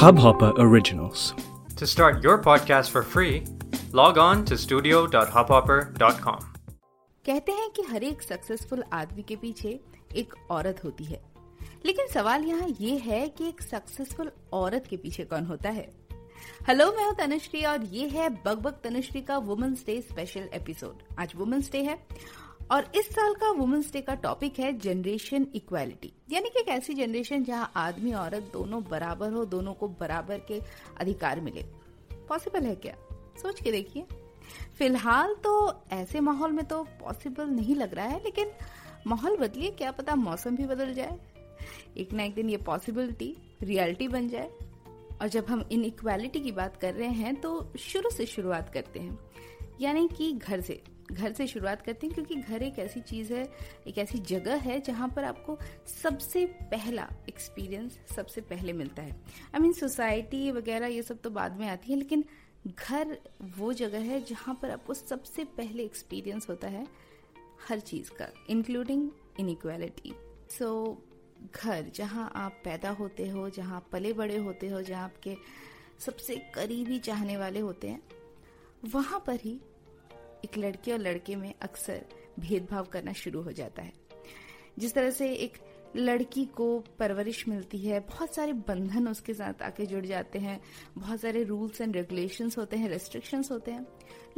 Hubhopper Originals. To start your podcast for free, log on to studio.hubhopper.com. कहते हैं कि हर एक सक्सेसफुल आदमी के पीछे एक औरत होती है, लेकिन सवाल यहाँ ये है कि एक सक्सेसफुल औरत के पीछे कौन होता है। हेलो, मैं हूँ तनुश्री और ये है बकबक तनुश्री का वुमेन्स डे स्पेशल एपिसोड। आज वुमेन्स डे है और इस साल का वुमेन्स डे का टॉपिक है जनरेशन इक्वालिटी, यानी कि एक ऐसी जनरेशन जहाँ आदमी औरत दोनों बराबर हो, दोनों को बराबर के अधिकार मिले। पॉसिबल है क्या? सोच के देखिए। फिलहाल तो ऐसे माहौल में तो पॉसिबल नहीं लग रहा है, लेकिन माहौल बदलिए, क्या पता मौसम भी बदल जाए। एक ना एक दिन ये पॉसिबिलिटी रियलिटी बन जाए। और जब हम इन इक्वालिटी की बात कर रहे हैं तो शुरू से शुरुआत करते हैं, यानी कि घर से शुरुआत करते हैं, क्योंकि घर एक ऐसी चीज़ है, एक ऐसी जगह है जहाँ पर आपको सबसे पहला एक्सपीरियंस सबसे पहले मिलता है। आई मीन सोसाइटी वगैरह ये सब तो बाद में आती है, लेकिन घर वो जगह है जहाँ पर आपको सबसे पहले एक्सपीरियंस होता है हर चीज़ का, इंक्लूडिंग इनइक्वालिटी। सो घर जहाँ आप पैदा होते हो, जहाँ पले बड़े होते हो, जहाँ आपके सबसे करीबी चाहने वाले होते हैं, वहाँ पर ही एक लड़के और लड़के में अक्सर भेदभाव करना शुरू हो जाता है। जिस तरह से एक लड़की को परवरिश मिलती है, बहुत सारे बंधन उसके साथ आके जुड़ जाते हैं, बहुत सारे रूल्स एंड रेगुलेशंस होते हैं, रेस्ट्रिक्शंस होते हैं।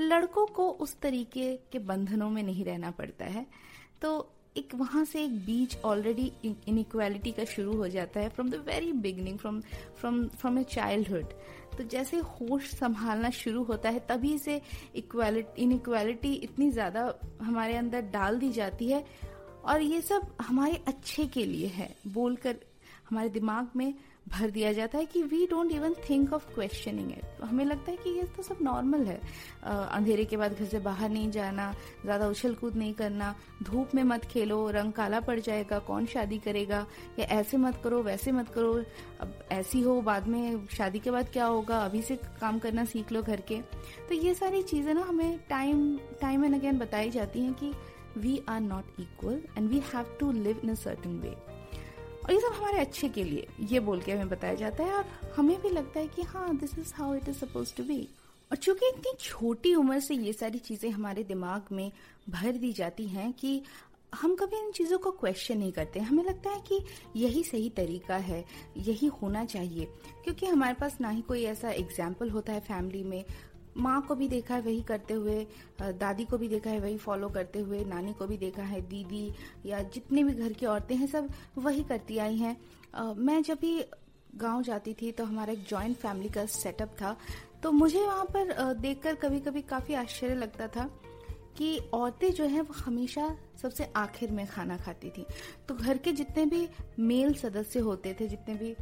लड़कों को उस तरीके के बंधनों में नहीं रहना पड़ता है, तो एक वहाँ से एक बीज ऑलरेडी इनइक्वालिटी का शुरू हो जाता है from the very beginning, from a childhood. तो जैसे होश संभालना शुरू होता है तभी से इनइक्वालिटी इतनी ज़्यादा हमारे अंदर डाल दी जाती है, और ये सब हमारे अच्छे के लिए है बोलकर हमारे दिमाग में भर दिया जाता है कि we don't even think of questioning it. हमें लगता है कि ये तो सब नॉर्मल है। अंधेरे के बाद घर से बाहर नहीं जाना, ज़्यादा उछल कूद नहीं करना, धूप में मत खेलो, रंग काला पड़ जाएगा, कौन शादी करेगा, या ऐसे मत करो वैसे मत करो, अब ऐसी हो बाद में शादी के बाद क्या होगा, अभी से काम करना सीख लो घर के। तो ये सारी चीज़ें ना हमें टाइम एंड अगेन बताई जाती हैं कि we are not equal and we have to live in a certain way, और ये सब हमारे अच्छे के लिए ये बोल के हमें बताया जाता है, और हमें भी लगता है कि हाँ, this is how it is suppose to be. और चूंकि इतनी छोटी उम्र से ये सारी चीज़ें हमारे दिमाग में भर दी जाती हैं कि हम कभी इन चीज़ों को क्वेश्चन नहीं करते। हमें लगता है कि यही सही तरीका है, यही होना चाहिए, क्योंकि हमारे पास ना ही कोई ऐसा एग्जाम्पल होता है फैमिली में। माँ को भी देखा है वही करते हुए, दादी को भी देखा है वही फॉलो करते हुए, नानी को भी देखा है, दीदी या जितने भी घर की औरतें हैं सब वही करती आई हैं। मैं जब भी गांव जाती थी तो हमारा एक जॉइंट फैमिली का सेटअप था, तो मुझे वहाँ पर देखकर कभी कभी काफ़ी आश्चर्य लगता था कि औरतें जो हैं वो हमेशा सबसे आखिर में खाना खाती थी। तो घर के जितने भी मेल सदस्य होते थे, जितने भी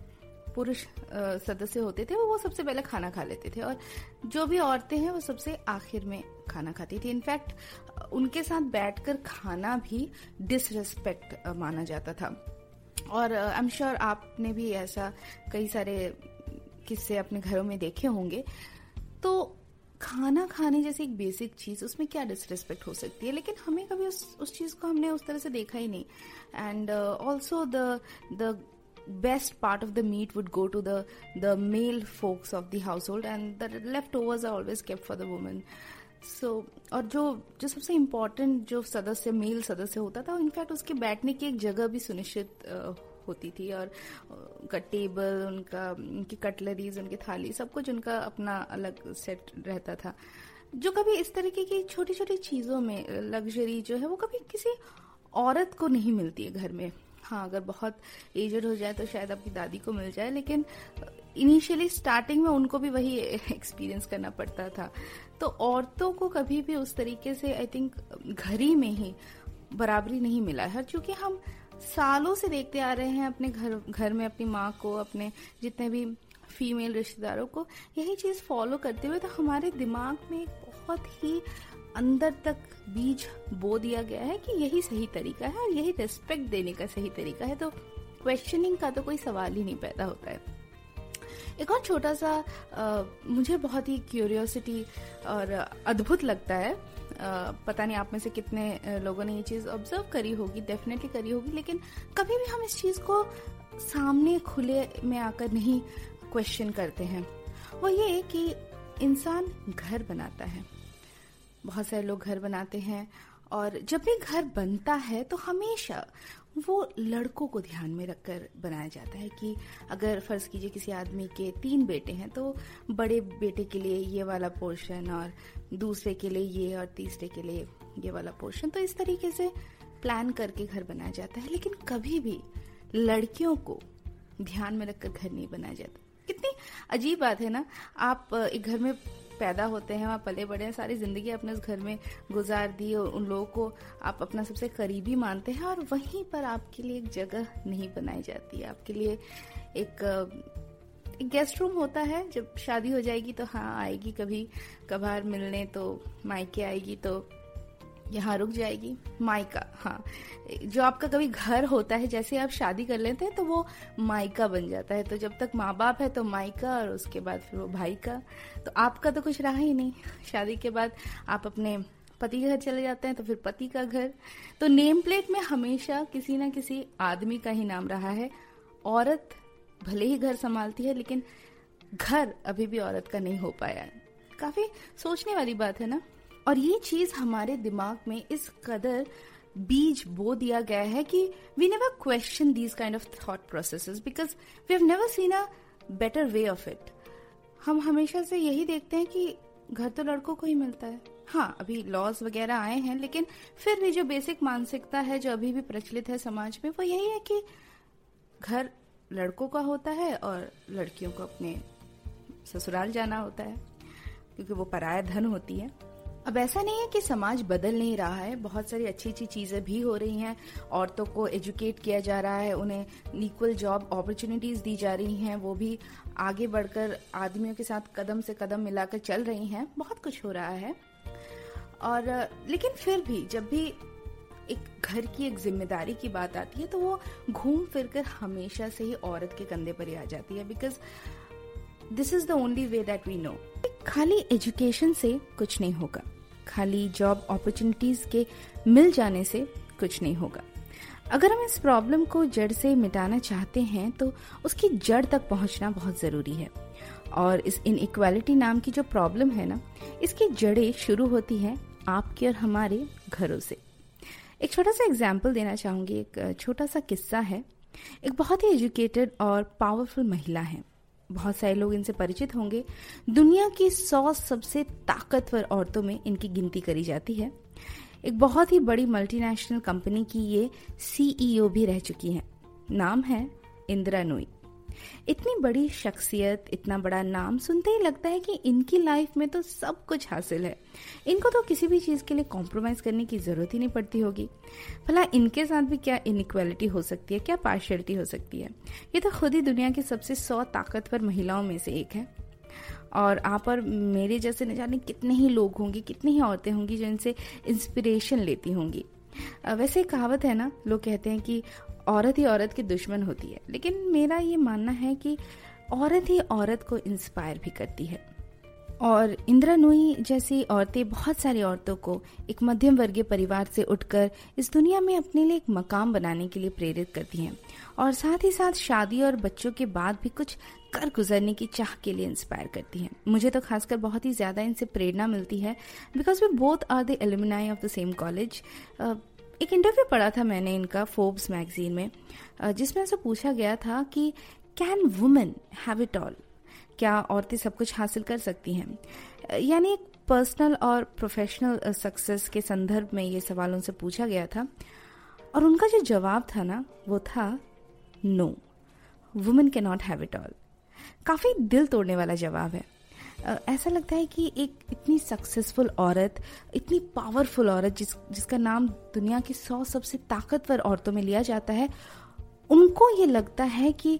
पुरुष सदस्य होते थे, वो सबसे पहले खाना खा लेते थे, और जो भी औरतें हैं वो सबसे आखिर में खाना खाती थी। इनफैक्ट उनके साथ बैठकर खाना भी डिसरेस्पेक्ट माना जाता था। और आई एम श्योर आपने भी ऐसा कई सारे किस्से अपने घरों में देखे होंगे। तो खाना खाने जैसी एक बेसिक चीज़, उसमें क्या डिसरेस्पेक्ट हो सकती है, लेकिन हमें कभी उस चीज़ को हमने उस तरह से देखा ही नहीं। And also the best part of the meat would go to the male folks of the household, and the leftovers are always kept for the women. So, और जो सबसे इम्पोर्टेंट जो सदस्य मेल सदस्य होता था, इनफैक्ट उसके बैठने की एक जगह भी सुनिश्चित होती थी, और उनका टेबल, उनकी कटलरीज, उनकी थाली, सब कुछ उनका अपना अलग सेट रहता था। जो कभी इस तरीके की छोटी छोटी चीज़ों में लग्जरी जो है वो कभी किसी औरत को नहीं मिलती है घर में। हाँ, अगर बहुत एजड हो जाए तो शायद आपकी दादी को मिल जाए, लेकिन इनिशियली स्टार्टिंग में उनको भी वही एक्सपीरियंस करना पड़ता था। तो औरतों को कभी भी उस तरीके से आई थिंक घर ही में ही बराबरी नहीं मिला है, क्योंकि हम सालों से देखते आ रहे हैं अपने घर में अपनी माँ को, अपने जितने भी फीमेल रिश्तेदारों को यही चीज़ फॉलो करते हुए। तो हमारे दिमाग में बहुत ही अंदर तक बीज बो दिया गया है कि यही सही तरीका है और यही रेस्पेक्ट देने का सही तरीका है, तो क्वेश्चनिंग का तो कोई सवाल ही नहीं पैदा होता है। एक और छोटा सा मुझे बहुत ही क्यूरियोसिटी और अद्भुत लगता है, पता नहीं आप में से कितने लोगों ने ये चीज़ ऑब्जर्व करी होगी, डेफिनेटली करी होगी, लेकिन कभी भी हम इस चीज़ को सामने खुले में आकर नहीं क्वेश्चन करते हैं, वो ये कि इंसान घर बनाता है। बहुत सारे लोग घर बनाते हैं और जब भी घर बनता है तो हमेशा वो लड़कों को ध्यान में रखकर बनाया जाता है कि अगर फर्ज कीजिए किसी आदमी के 3 बेटे हैं तो बड़े बेटे के लिए ये वाला पोर्शन और दूसरे के लिए ये और तीसरे के लिए ये वाला पोर्शन, तो इस तरीके से प्लान करके घर बनाया जाता है। लेकिन कभी भी लड़कियों को ध्यान में रखकर घर नहीं बनाया जाता। कितनी अजीब बात है ना, आप एक घर में पैदा होते हैं, वहाँ पले बड़े हैं, सारी जिंदगी आपने उस घर में गुजार दी और उन लोगों को आप अपना सबसे करीबी मानते हैं और वहीं पर आपके लिए एक जगह नहीं बनाई जाती। आपके लिए एक गेस्ट रूम होता है, जब शादी हो जाएगी तो हाँ आएगी कभी कभार मिलने, तो मायके आएगी तो यहाँ रुक जाएगी। मायका, हाँ, जो आपका कभी घर होता है, जैसे आप शादी कर लेते हैं तो वो मायका बन जाता है। तो जब तक माँ बाप है तो मायका और उसके बाद फिर वो भाई का, तो आपका तो कुछ रहा ही नहीं। शादी के बाद आप अपने पति के घर चले जाते हैं तो फिर पति का घर। तो नेम प्लेट में हमेशा किसी ना किसी आदमी का ही नाम रहा है। औरत भले ही घर संभालती है लेकिन घर अभी भी औरत का नहीं हो पाया है। काफी सोचने वाली बात है ना, और ये चीज हमारे दिमाग में इस कदर बीज बो दिया गया है कि we never question these kind of thought processes because we have never seen a better way of it. हम हमेशा से यही देखते हैं कि घर तो लड़कों को ही मिलता है। हाँ, अभी लॉज वगैरह आए हैं लेकिन फिर भी जो बेसिक मानसिकता है जो अभी भी प्रचलित है समाज में वो यही है कि घर लड़कों का होता है और लड़कियों को अपने ससुराल जाना होता है क्योंकि वो पराया धन होती है। अब ऐसा नहीं है कि समाज बदल नहीं रहा है, बहुत सारी अच्छी अच्छी चीज़ें भी हो रही हैं। औरतों को एजुकेट किया जा रहा है, उन्हें इक्वल जॉब अपॉर्चुनिटीज़ दी जा रही हैं, वो भी आगे बढ़कर आदमियों के साथ कदम से कदम मिलाकर चल रही हैं। बहुत कुछ हो रहा है और लेकिन फिर भी जब भी एक घर की एक जिम्मेदारी की बात आती है तो वो घूम फिर कर हमेशा से ही औरत के कंधे पर ही आ जाती है because this is the only way that we know. खाली एजुकेशन से कुछ नहीं होगा, खाली जॉब अपॉर्चुनिटीज के मिल जाने से कुछ नहीं होगा। अगर हम इस प्रॉब्लम को जड़ से मिटाना चाहते हैं तो उसकी जड़ तक पहुंचना बहुत ज़रूरी है। और इस इनइक्वालिटी नाम की जो प्रॉब्लम है ना, इसकी जड़ें शुरू होती हैं आपके और हमारे घरों से। एक छोटा सा एग्जाम्पल देना चाहूँगी, एक छोटा सा किस्सा है। एक बहुत ही एजुकेटेड और पावरफुल महिला है, बहुत सारे लोग इनसे परिचित होंगे। दुनिया की 100 सबसे ताकतवर औरतों में इनकी गिनती करी जाती है। एक बहुत ही बड़ी मल्टीनेशनल कंपनी की ये सीईओ भी रह चुकी हैं। नाम है इंद्रा नूई। इतनी बड़ी शख्सियत, इतना बड़ा नाम सुनते ही लगता है कि इनकी लाइफ में तो सब कुछ हासिल है, इनको तो किसी भी चीज़ के लिए कॉम्प्रोमाइज़ करने की ज़रूरत ही नहीं पड़ती होगी। भला इनके साथ भी क्या इनइक्वालिटी हो सकती है, क्या पार्शियलिटी हो सकती है। ये तो खुद ही दुनिया की सबसे 100 ताकतवर महिलाओं में से एक है और आप और मेरे जैसे न जाने कितने ही लोग होंगे, कितनी ही औरतें होंगी जो इनसे इंस्पिरेशन लेती होंगी। वैसे कहावत है ना, लोग कहते हैं कि औरत ही औरत की दुश्मन होती है, लेकिन मेरा ये मानना है कि औरत ही औरत को इंस्पायर भी करती है। और इंद्रा नूई जैसी औरतें बहुत सारी औरतों को एक मध्यम वर्गीय परिवार से उठकर इस दुनिया में अपने लिए एक मकाम बनाने के लिए प्रेरित करती हैं और साथ ही साथ शादी और बच्चों के बाद भी कुछ कर गुजरने की चाह के लिए इंस्पायर करती हैं। मुझे तो खासकर बहुत ही ज़्यादा इनसे प्रेरणा मिलती है because we both are the alumni of the same college. एक इंटरव्यू पढ़ा था मैंने इनका फोर्ब्स मैगजीन में, जिसमें उनसे पूछा गया था कि can women have it all, क्या औरतें सब कुछ हासिल कर सकती हैं। यानी एक पर्सनल और प्रोफेशनल सक्सेस के संदर्भ में ये सवाल उनसे पूछा गया था और उनका जो जवाब था ना वो था no, women can not have it all. काफ़ी दिल तोड़ने वाला जवाब है। ऐसा लगता है कि एक इतनी सक्सेसफुल औरत, इतनी पावरफुल औरत जिसका नाम दुनिया की 100 सबसे ताकतवर औरतों में लिया जाता है, उनको ये लगता है कि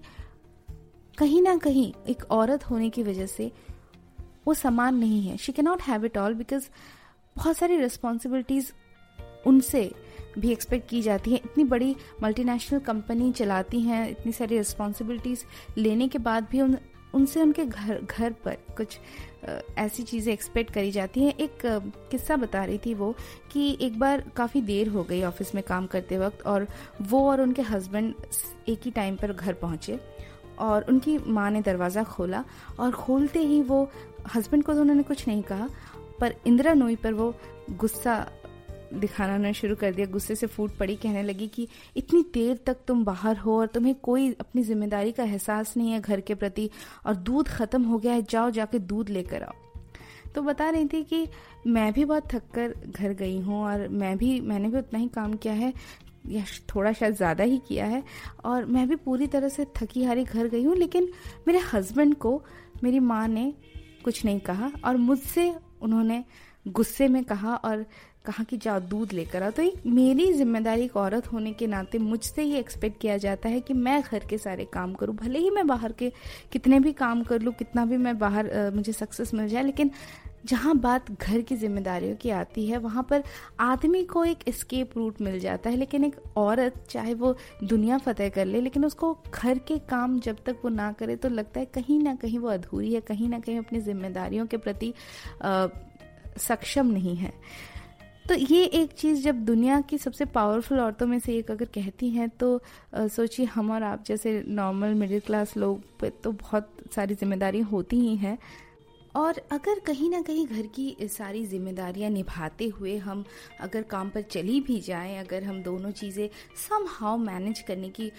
कहीं ना कहीं एक औरत होने की वजह से वो समान नहीं है। She can not have it all because बहुत सारी रिस्पॉन्सिबिलिटीज़ उनसे भी एक्सपेक्ट की जाती है। इतनी बड़ी मल्टीनेशनल कंपनी चलाती हैं, इतनी सारी रिस्पॉन्सिबिलिटीज़ लेने के बाद भी उनसे उनके घर पर कुछ ऐसी चीज़ें एक्सपेक्ट करी जाती हैं। एक किस्सा बता रही थी वो कि एक बार काफ़ी देर हो गई ऑफिस में काम करते वक्त और वो और उनके हस्बैंड एक ही टाइम पर घर पहुँचे और उनकी माँ ने दरवाज़ा खोला और खोलते ही वो हस्बैंड को तो उन्होंने कुछ नहीं कहा, पर इंदिरा नूई पर वो गुस्सा दिखाना उन्होंने शुरू कर दिया। गुस्से से फूट पड़ी, कहने लगी कि इतनी देर तक तुम बाहर हो और तुम्हें कोई अपनी जिम्मेदारी का एहसास नहीं है घर के प्रति, और दूध ख़त्म हो गया है, जाओ जाके दूध लेकर आओ। तो बता रही थी कि मैं भी बहुत थक कर घर गई हूँ और मैंने भी उतना ही काम किया है, या थोड़ा शायद ज़्यादा ही किया है, और मैं भी पूरी तरह से थकी हारी घर गई हूँ, लेकिन मेरे हस्बैंड को मेरी माँ ने कुछ नहीं कहा और मुझसे उन्होंने गुस्से में कहा और कहा कि जाओ दूध लेकर आओ। तो एक मेरी जिम्मेदारी एक औरत होने के नाते मुझसे ये एक्सपेक्ट किया जाता है कि मैं घर के सारे काम करूँ, भले ही मैं बाहर के कितने भी काम कर लूँ, कितना भी मैं बाहर मुझे सक्सेस मिल जाए, लेकिन जहाँ बात घर की जिम्मेदारियों की आती है वहाँ पर आदमी को एक एस्केप रूट मिल जाता है, लेकिन एक औरत चाहे वो दुनिया फतेह कर ले, लेकिन उसको घर के काम जब तक वो ना करे तो लगता है कहीं ना कहीं वो अधूरी है, कहीं ना कहीं अपनी जिम्मेदारियों के प्रति सक्षम नहीं है। तो ये एक चीज़ जब दुनिया की सबसे पावरफुल औरतों में से एक अगर कहती हैं तो सोचिए हम और आप जैसे नॉर्मल मिडिल क्लास लोग पे तो बहुत सारी जिम्मेदारियाँ होती ही हैं, और अगर कहीं ना कहीं घर की सारी जिम्मेदारियां निभाते हुए हम अगर काम पर चली भी जाएं, अगर हम दोनों चीज़ें समहाउ मैनेज करने की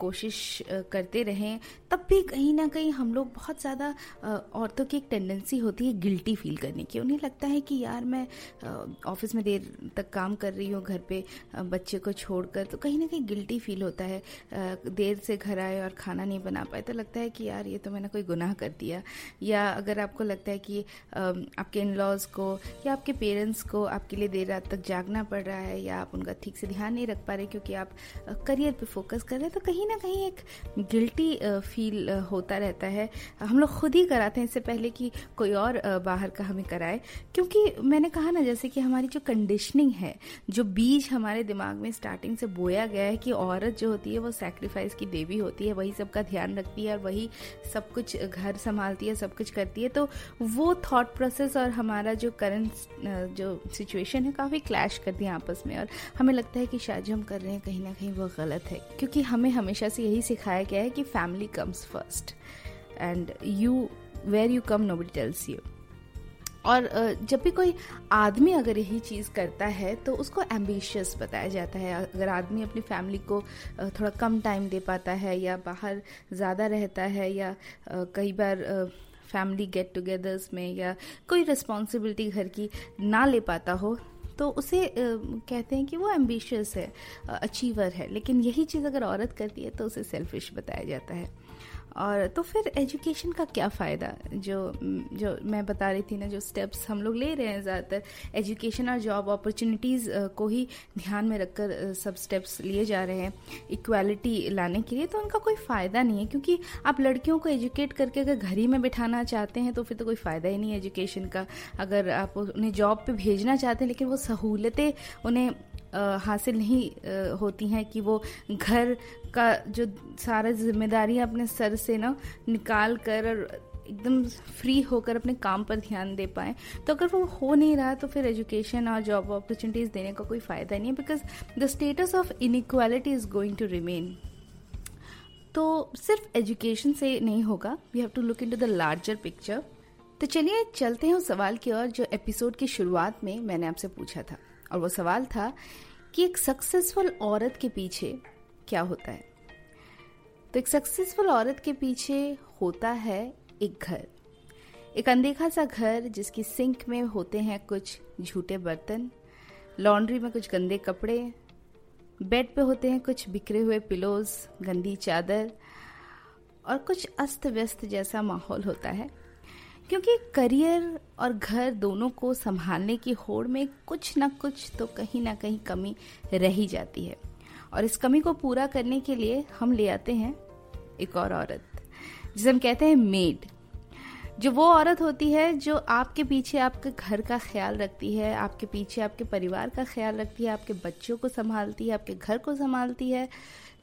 कोशिश करते रहें, तब भी कहीं ना कहीं हम लोग बहुत ज़्यादा औरतों की एक टेंडेंसी होती है गिल्टी फील करने की। उन्हें लगता है कि यार मैं ऑफिस में देर तक काम कर रही हूँ, घर पे बच्चे को छोड़कर, तो कहीं ना कहीं गिल्टी फील होता है। देर से घर आए और खाना नहीं बना पाए तो लगता है कि यार ये तो मैंने कोई गुनाह कर दिया। या अगर आपको है कि आपके इन-लॉज़ को या आपके पेरेंट्स को आपके लिए देर रात तक जागना पड़ रहा है, या आप उनका ठीक से ध्यान नहीं रख पा रहे क्योंकि आप करियर पे फोकस कर रहे हैं, तो कहीं ना कहीं एक गिल्टी फील होता रहता है। हम लोग खुद ही कराते हैं इससे पहले कि कोई और बाहर का हमें कराए, क्योंकि मैंने कहा ना जैसे कि हमारी जो कंडीशनिंग है, जो बीज हमारे दिमाग में स्टार्टिंग से बोया गया है कि औरत जो होती है वो सैक्रिफाइस की देवी होती है, वही सबका ध्यान रखती है और वही सब कुछ घर संभालती है, सब कुछ करती है, तो वो थॉट प्रोसेस और हमारा जो करंट जो सिचुएशन है काफ़ी क्लैश करती है आपस में, और हमें लगता है कि शायद जो हम कर रहे हैं कहीं ना कहीं वो गलत है, क्योंकि हमें हमेशा से यही सिखाया गया है कि family comes first and you where you come nobody tells you. और जब भी कोई आदमी अगर यही चीज़ करता है तो उसको एम्बिशियस बताया जाता है। अगर आदमी अपनी फैमिली को थोड़ा कम टाइम दे पाता है, या बाहर ज़्यादा रहता है, या कई बार फैमिली गेट टुगेदर्स में या कोई रिस्पॉन्सिबिलिटी घर की ना ले पाता हो, तो उसे कहते हैं कि वो एम्बिशियस है, अचीवर है। लेकिन यही चीज़ अगर औरत करती है तो उसे सेल्फिश बताया जाता है। और तो फिर एजुकेशन का क्या फ़ायदा, जो मैं बता रही थी ना, जो स्टेप्स हम लोग ले रहे हैं ज़्यादातर एजुकेशन और जॉब अपॉर्चुनिटीज़ को ही ध्यान में रखकर सब स्टेप्स लिए जा रहे हैं इक्वालिटी लाने के लिए, तो उनका कोई फ़ायदा नहीं है। क्योंकि आप लड़कियों को एजुकेट करके अगर घर ही में बिठाना चाहते हैं तो फिर तो कोई फ़ायदा ही नहीं है एजुकेशन का। अगर आप उन्हें जॉब पर भेजना चाहते हैं लेकिन वो सहूलतें उन्हें हासिल नहीं होती हैं कि वो घर का जो सारा जिम्मेदारी अपने सर से ना निकाल कर और एकदम फ्री होकर अपने काम पर ध्यान दे पाएँ, तो अगर वो हो नहीं रहा तो फिर एजुकेशन और जॉब अपॉर्चुनिटीज़ देने का कोई फ़ायदा नहीं है, because the status of inequality is going to remain. तो सिर्फ एजुकेशन से नहीं होगा, we have to look into the larger picture. तो चलिए चलते हैं उस सवाल की ओर जो एपिसोड की शुरुआत में मैंने आपसे पूछा था, और वो सवाल था कि एक सक्सेसफुल औरत के पीछे क्या होता है। तो एक सक्सेसफुल औरत के पीछे होता है एक घर, एक अनदेखा सा घर जिसकी सिंक में होते हैं कुछ झूठे बर्तन, लॉन्ड्री में कुछ गंदे कपड़े, बेड पे होते हैं कुछ बिखरे हुए पिलोज, गंदी चादर और कुछ अस्त व्यस्त जैसा माहौल होता है, क्योंकि करियर और घर दोनों को संभालने की होड़ में कुछ ना कुछ तो कहीं ना कहीं कमी रह ही जाती है, और इस कमी को पूरा करने के लिए हम ले आते हैं एक और औरत जिसे हम कहते हैं मेड, जो वो औरत होती है जो आपके पीछे आपके घर का ख्याल रखती है, आपके पीछे आपके परिवार का ख्याल रखती है, आपके बच्चों को संभालती है, आपके घर को संभालती है,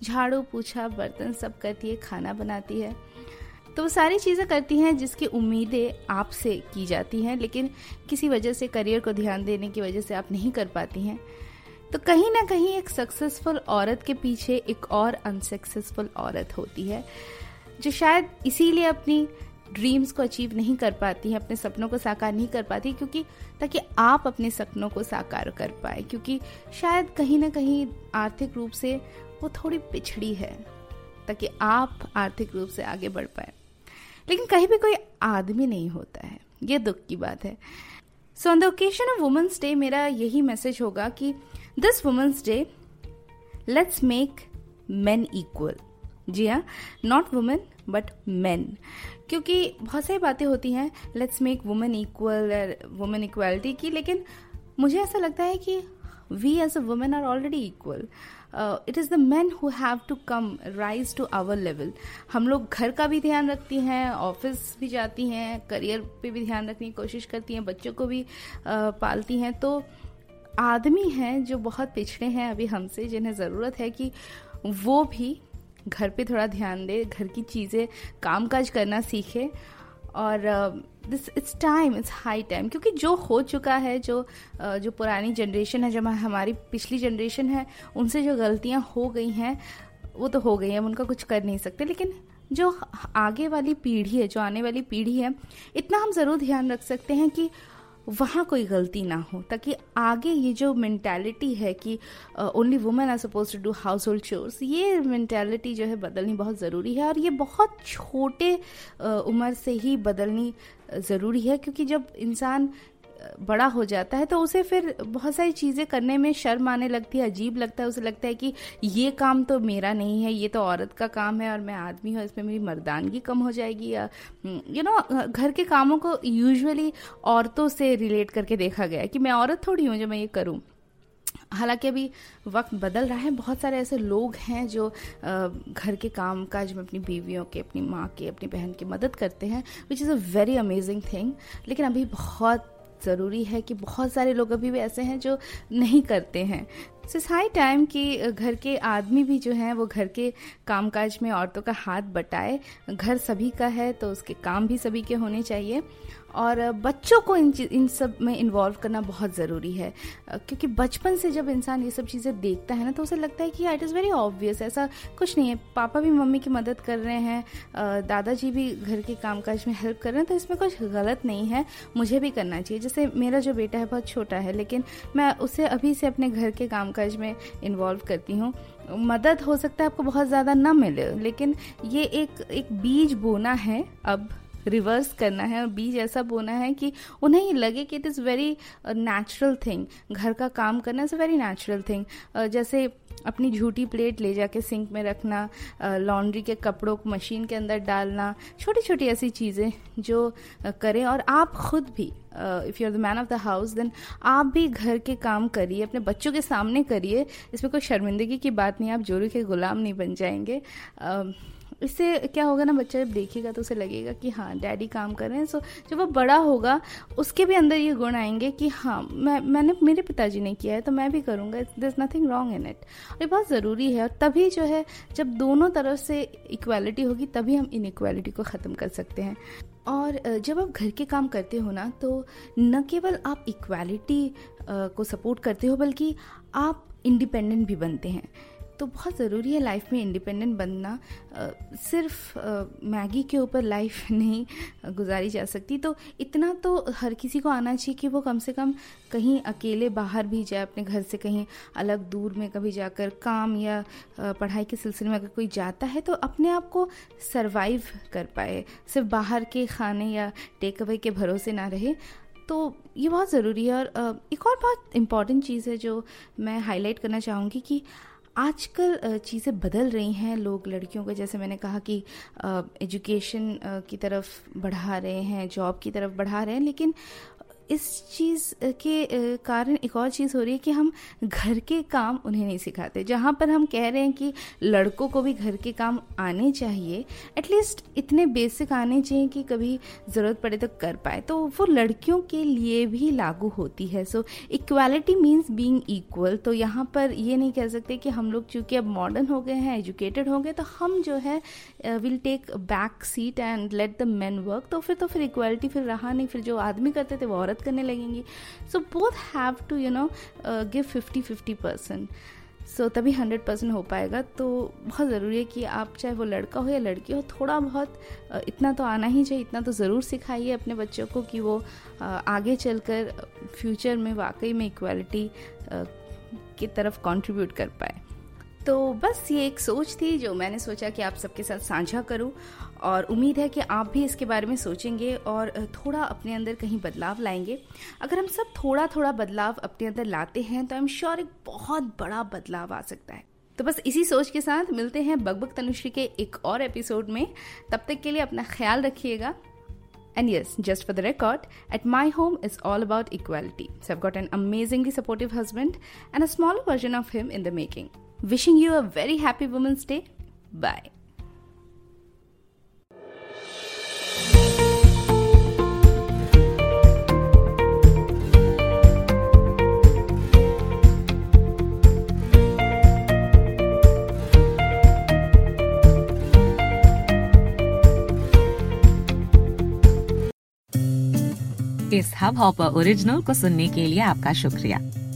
झाड़ू पोछा बर्तन सब करती है, खाना बनाती है। तो वो सारी चीज़ें करती हैं जिसकी उम्मीदें आपसे की जाती हैं, लेकिन किसी वजह से करियर को ध्यान देने की वजह से आप नहीं कर पाती हैं। तो कहीं ना कहीं एक सक्सेसफुल औरत के पीछे एक और अनसक्सेसफुल औरत होती है जो शायद इसीलिए अपनी ड्रीम्स को अचीव नहीं कर पाती है, अपने सपनों को साकार नहीं कर पाती, क्योंकि ताकि आप अपने सपनों को साकार कर पाए, क्योंकि शायद कहीं ना कहीं आर्थिक रूप से वो थोड़ी पिछड़ी है, ताकि आप आर्थिक रूप से आगे बढ़ पाए। लेकिन कहीं भी कोई आदमी नहीं होता है, ये दुख की बात है। So on the occasion of women's day मेरा यही मैसेज होगा कि this women's day let's make men equal. जी हाँ, नॉट वुमेन बट मेन, क्योंकि बहुत सारी बातें होती हैं let's make women equal, women equality की, लेकिन मुझे ऐसा लगता है कि we as a women are already equal. It is the man who have to come rise to our level. हम लोग घर का भी ध्यान रखती हैं, ऑफिस भी जाती हैं, करियर पे भी ध्यान रखने की कोशिश करती हैं, बच्चों को भी पालती हैं। तो आदमी हैं जो बहुत पिछड़े हैं अभी हमसे, जिन्हें ज़रूरत है कि वो भी घर पे थोड़ा ध्यान दे, घर की चीज़ें, कामकाज करना सीखे। और this it's time, it's high time, क्योंकि जो हो चुका है, जो पुरानी जनरेशन है, जो हमारी पिछली जनरेशन है, उनसे जो गलतियां हो गई हैं वो तो हो गई हैं, हम उनका कुछ कर नहीं सकते। लेकिन जो आगे वाली पीढ़ी है, जो आने वाली पीढ़ी है, इतना हम ज़रूर ध्यान रख सकते हैं कि वहाँ कोई गलती ना हो, ताकि आगे ये जो मेंटालिटी है कि only women are suppose to do household chores, ये मेंटालिटी जो है बदलनी बहुत ज़रूरी है। और ये बहुत छोटे उम्र से ही बदलनी ज़रूरी है, क्योंकि जब इंसान बड़ा हो जाता है तो उसे फिर बहुत सारी चीज़ें करने में शर्म आने लगती है, अजीब लगता है, उसे लगता है कि ये काम तो मेरा नहीं है, ये तो औरत का काम है और मैं आदमी हूँ, इसमें मेरी मर्दानगी कम हो जाएगी। या घर के कामों को यूजुअली औरतों से रिलेट करके देखा गया है कि मैं औरत थोड़ी हूँ जो मैं ये करूँ। हालांकि अभी वक्त बदल रहा है, बहुत सारे ऐसे लोग हैं जो घर के काम काज में अपनी बीवियों के, अपनी माँ के, अपनी बहन की मदद करते हैं, which is a very amazing thing. लेकिन अभी बहुत ज़रूरी है कि बहुत सारे लोग अभी भी ऐसे हैं जो नहीं करते हैं। सो इट्स हाई टाइम कि घर के आदमी भी जो हैं वो घर के कामकाज में औरतों का हाथ बटाए। घर सभी का है तो उसके काम भी सभी के होने चाहिए। और बच्चों को इन सब में इन्वॉल्व करना बहुत ज़रूरी है, क्योंकि बचपन से जब इंसान ये सब चीज़ें देखता है ना, तो उसे लगता है कि इट इज़ वेरी ऑब्वियस, ऐसा कुछ नहीं है, पापा भी मम्मी की मदद कर रहे हैं, दादाजी भी घर के कामकाज में हेल्प कर रहे हैं, तो इसमें कुछ गलत नहीं है, मुझे भी करना चाहिए। जैसे मेरा जो बेटा है बहुत छोटा है, लेकिन मैं उसे अभी से अपने घर के कामकाज में इन्वॉल्व करती हूँ। मदद हो सकता है आपको बहुत ज़्यादा ना मिले, लेकिन ये एक बीज बोना है, अब रिवर्स करना है और बीज ऐसा बोना है कि उन्हें ये लगे कि it is very natural thing. घर का काम करना इज़ वेरी नेचुरल थिंग। जैसे अपनी झूठी प्लेट ले जाके सिंक में रखना, लॉन्ड्री के कपड़ों को मशीन के अंदर डालना, छोटी छोटी ऐसी चीज़ें जो करें। और आप खुद भी, if you are the man of the house, then आप भी घर के काम करिए, अपने बच्चों के सामने करिए, इसमें कोई शर्मिंदगी की बात नहीं, आप जोरू के गुलाम नहीं बन जाएंगे। इससे क्या होगा ना, बच्चा जब देखेगा तो उसे लगेगा कि हाँ डैडी काम कर रहे हैं। सो जब वो बड़ा होगा उसके भी अंदर ये गुण आएंगे कि हाँ मैंने मेरे पिताजी ने किया है तो मैं भी करूँगा, there is nothing wrong in it. और ये बहुत ज़रूरी है। और तभी जो है जब दोनों तरफ से इक्वालिटी होगी, तभी हम इनइक्वालिटी को ख़त्म कर सकते हैं। और जब आप घर के काम करते हो ना, तो न केवल आप इक्वालिटी को सपोर्ट करते हो, बल्कि आप इंडिपेंडेंट भी बनते हैं। तो बहुत ज़रूरी है लाइफ में इंडिपेंडेंट बनना। सिर्फ मैगी के ऊपर लाइफ नहीं गुजारी जा सकती, तो इतना तो हर किसी को आना चाहिए कि वो कम से कम कहीं अकेले बाहर भी जाए, अपने घर से कहीं अलग दूर में कभी जाकर काम या पढ़ाई के सिलसिले में अगर कोई जाता है, तो अपने आप को सर्वाइव कर पाए, सिर्फ बाहर के खाने या टेक अवे के भरोसे ना रहे। तो ये बहुत ज़रूरी है। और एक और बहुत इम्पॉर्टेंट चीज़ है जो मैं हाईलाइट करना चाहूँगी कि आजकल चीज़ें बदल रही हैं। लोग लड़कियों को, जैसे मैंने कहा, कि एजुकेशन की तरफ बढ़ा रहे हैं, जॉब की तरफ बढ़ा रहे हैं, लेकिन इस चीज़ के कारण एक और चीज़ हो रही है कि हम घर के काम उन्हें नहीं सिखाते। जहाँ पर हम कह रहे हैं कि लड़कों को भी घर के काम आने चाहिए, एटलीस्ट इतने बेसिक आने चाहिए कि कभी ज़रूरत पड़े तो कर पाए, तो वो लड़कियों के लिए भी लागू होती है। So equality means being equal. तो यहाँ पर ये नहीं कह सकते कि हम लोग चूँकि अब मॉडर्न हो गए हैं, एजुकेटेड हो गए, तो हम जो है will take back seat and let the men work. तो फिर इक्वालिटी फिर रहा नहीं, फिर जो आदमी करते थे वो औरत करने लगेंगी। So both have to give 50-50%। So तभी 100% हो पाएगा। तो बहुत ज़रूरी है कि आप चाहे वो लड़का हो या लड़की हो, थोड़ा बहुत इतना तो आना ही चाहिए, इतना तो ज़रूर सिखाइए अपने बच्चों को कि वो आगे चलकर फ्यूचर में वाकई में इक्वालिटी की तरफ कंट्रीब्यूट कर पाए। तो बस ये एक सोच थी जो मैंने सोचा कि आप सबके साथ साझा करूं, और उम्मीद है कि आप भी इसके बारे में सोचेंगे और थोड़ा अपने अंदर कहीं बदलाव लाएंगे। अगर हम सब थोड़ा थोड़ा बदलाव अपने अंदर लाते हैं तो आई एम श्योर एक बहुत बड़ा बदलाव आ सकता है। तो बस इसी सोच के साथ मिलते हैं बकबक तनुश्री के एक और एपिसोड में। तब तक के लिए अपना ख्याल रखिएगा। And yes, just for the record, at my home it's all about equality. So I've got an amazingly supportive husband and a smaller version of him in the making. Wishing you a very happy Women's Day. Bye. इस Hubhopper original को सुनने के लिए आपका शुक्रिया।